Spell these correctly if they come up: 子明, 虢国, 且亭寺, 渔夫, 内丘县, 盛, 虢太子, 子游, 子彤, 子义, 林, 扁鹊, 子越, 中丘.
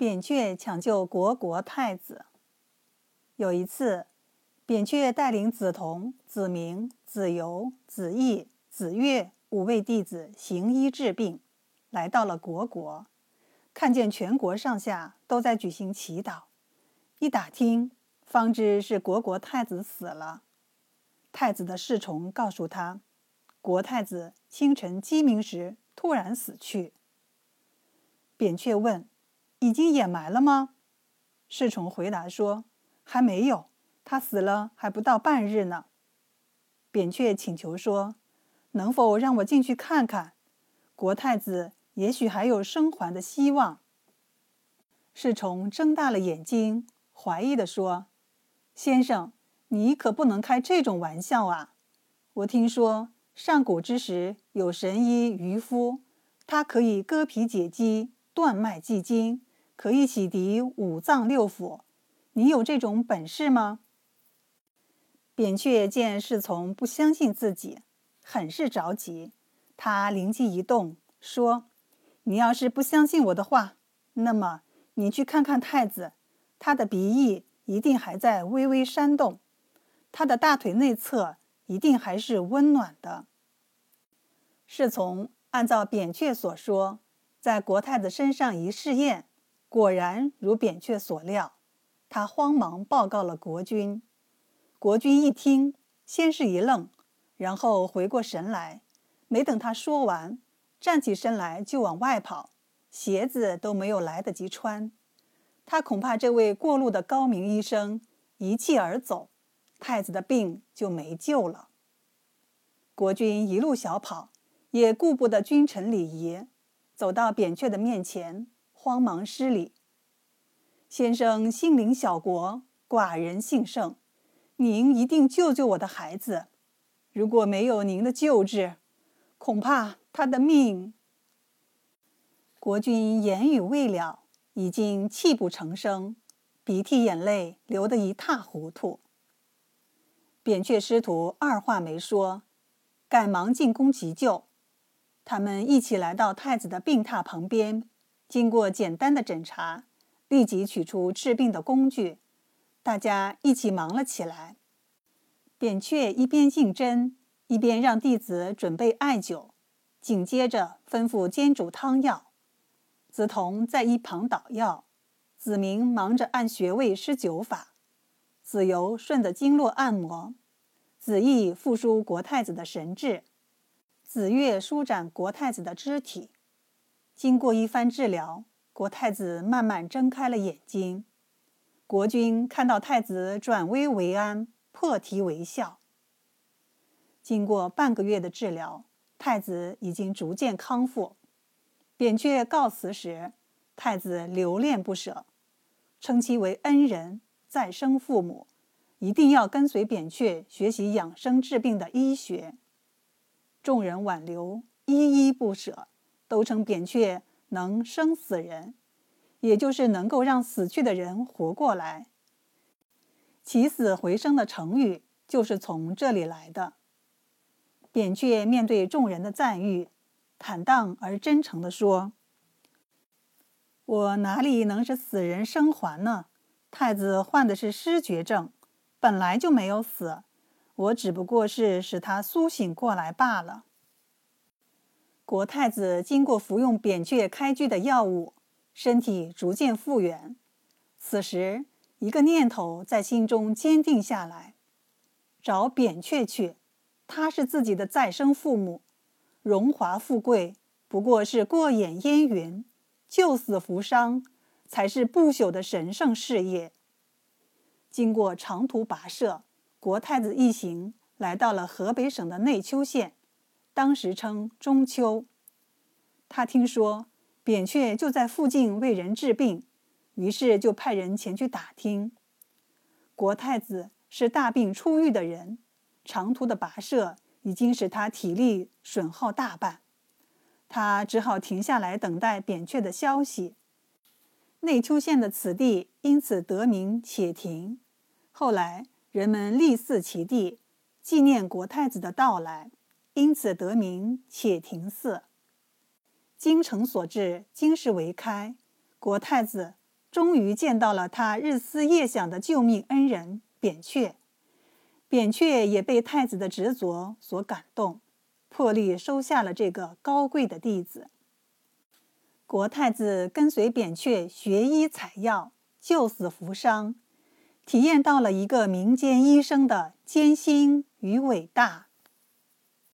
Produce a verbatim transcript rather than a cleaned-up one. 扁鹊抢救虢国太子。有一次，扁鹊带领子彤、子明、子游、子义、子越五位弟子行医治病，来到了虢国，看见全国上下都在举行祈祷，一打听方知是虢国太子死了。太子的侍从告诉他，虢太子清晨鸡鸣时突然死去。扁鹊问，已经掩埋了吗？侍从回答说，还没有，他死了还不到半日呢。扁鹊请求说，能否让我进去看看，虢太子也许还有生还的希望。侍从睁大了眼睛，怀疑地说，先生，你可不能开这种玩笑啊！我听说上古之时有神医渔夫，他可以割皮解肌、断脉济筋，可以洗涤五脏六腑，你有这种本事吗？扁鹊见侍从不相信自己，很是着急，他灵机一动说，你要是不相信我的话，那么你去看看太子，他的鼻翼一定还在微微扇动，他的大腿内侧一定还是温暖的。侍从按照扁鹊所说，在虢太子身上一试验，果然如扁鹊所料，他慌忙报告了国君。国君一听，先是一愣，然后回过神来，没等他说完，站起身来就往外跑，鞋子都没有来得及穿。他恐怕这位过路的高明医生一气而走，太子的病就没救了。国君一路小跑，也顾不得君臣礼仪，走到扁鹊的面前，慌忙施礼。先生姓林小国，寡人姓盛，您一定救救我的孩子，如果没有您的救治，恐怕他的命……国君言语未了，已经泣不成声，鼻涕眼泪流得一塌糊涂。扁鹊师徒二话没说，赶忙进宫急救。他们一起来到太子的病榻旁边，经过简单的诊查，立即取出治病的工具，大家一起忙了起来。扁鹊一边进针，一边让弟子准备艾灸，紧接着吩咐煎煮汤药。子彤在一旁捣药，子明忙着按穴位施灸法，子游顺着经络按摩，子义复苏虢太子的神志，子越舒展虢太子的肢体。经过一番治疗，虢太子慢慢睁开了眼睛。国君看到太子转危为安，破涕为笑。经过半个月的治疗，太子已经逐渐康复。扁鹊告辞时，太子留恋不舍，称其为恩人，再生父母，一定要跟随扁鹊学习养生治病的医学。众人挽留，依依不舍，都称扁鹊能生死人，也就是能够让死去的人活过来。起死回生的成语就是从这里来的。扁鹊面对众人的赞誉，坦荡而真诚地说，我哪里能是死人生还呢？太子患的是失觉症，本来就没有死，我只不过是使他苏醒过来罢了。虢太子经过服用扁鹊开具的药物，身体逐渐复原。此时，一个念头在心中坚定下来，找扁鹊去，他是自己的再生父母，荣华富贵不过是过眼烟云，救死扶伤才是不朽的神圣事业。经过长途跋涉，虢太子一行来到了河北省的内丘县，当时称中丘。他听说扁鹊就在附近为人治病，于是就派人前去打听。虢太子是大病初愈的人，长途的跋涉已经使他体力损耗大半，他只好停下来等待扁鹊的消息。内丘县的此地因此得名且亭，后来人们立祀其地，纪念虢太子的到来，因此得名且亭寺。精诚所至，金石为开，虢太子终于见到了他日思夜想的救命恩人扁鹊。扁鹊也被太子的执着所感动，破例收下了这个高贵的弟子。国太子跟随扁鹊学医采药，救死扶伤，体验到了一个民间医生的艰辛与伟大。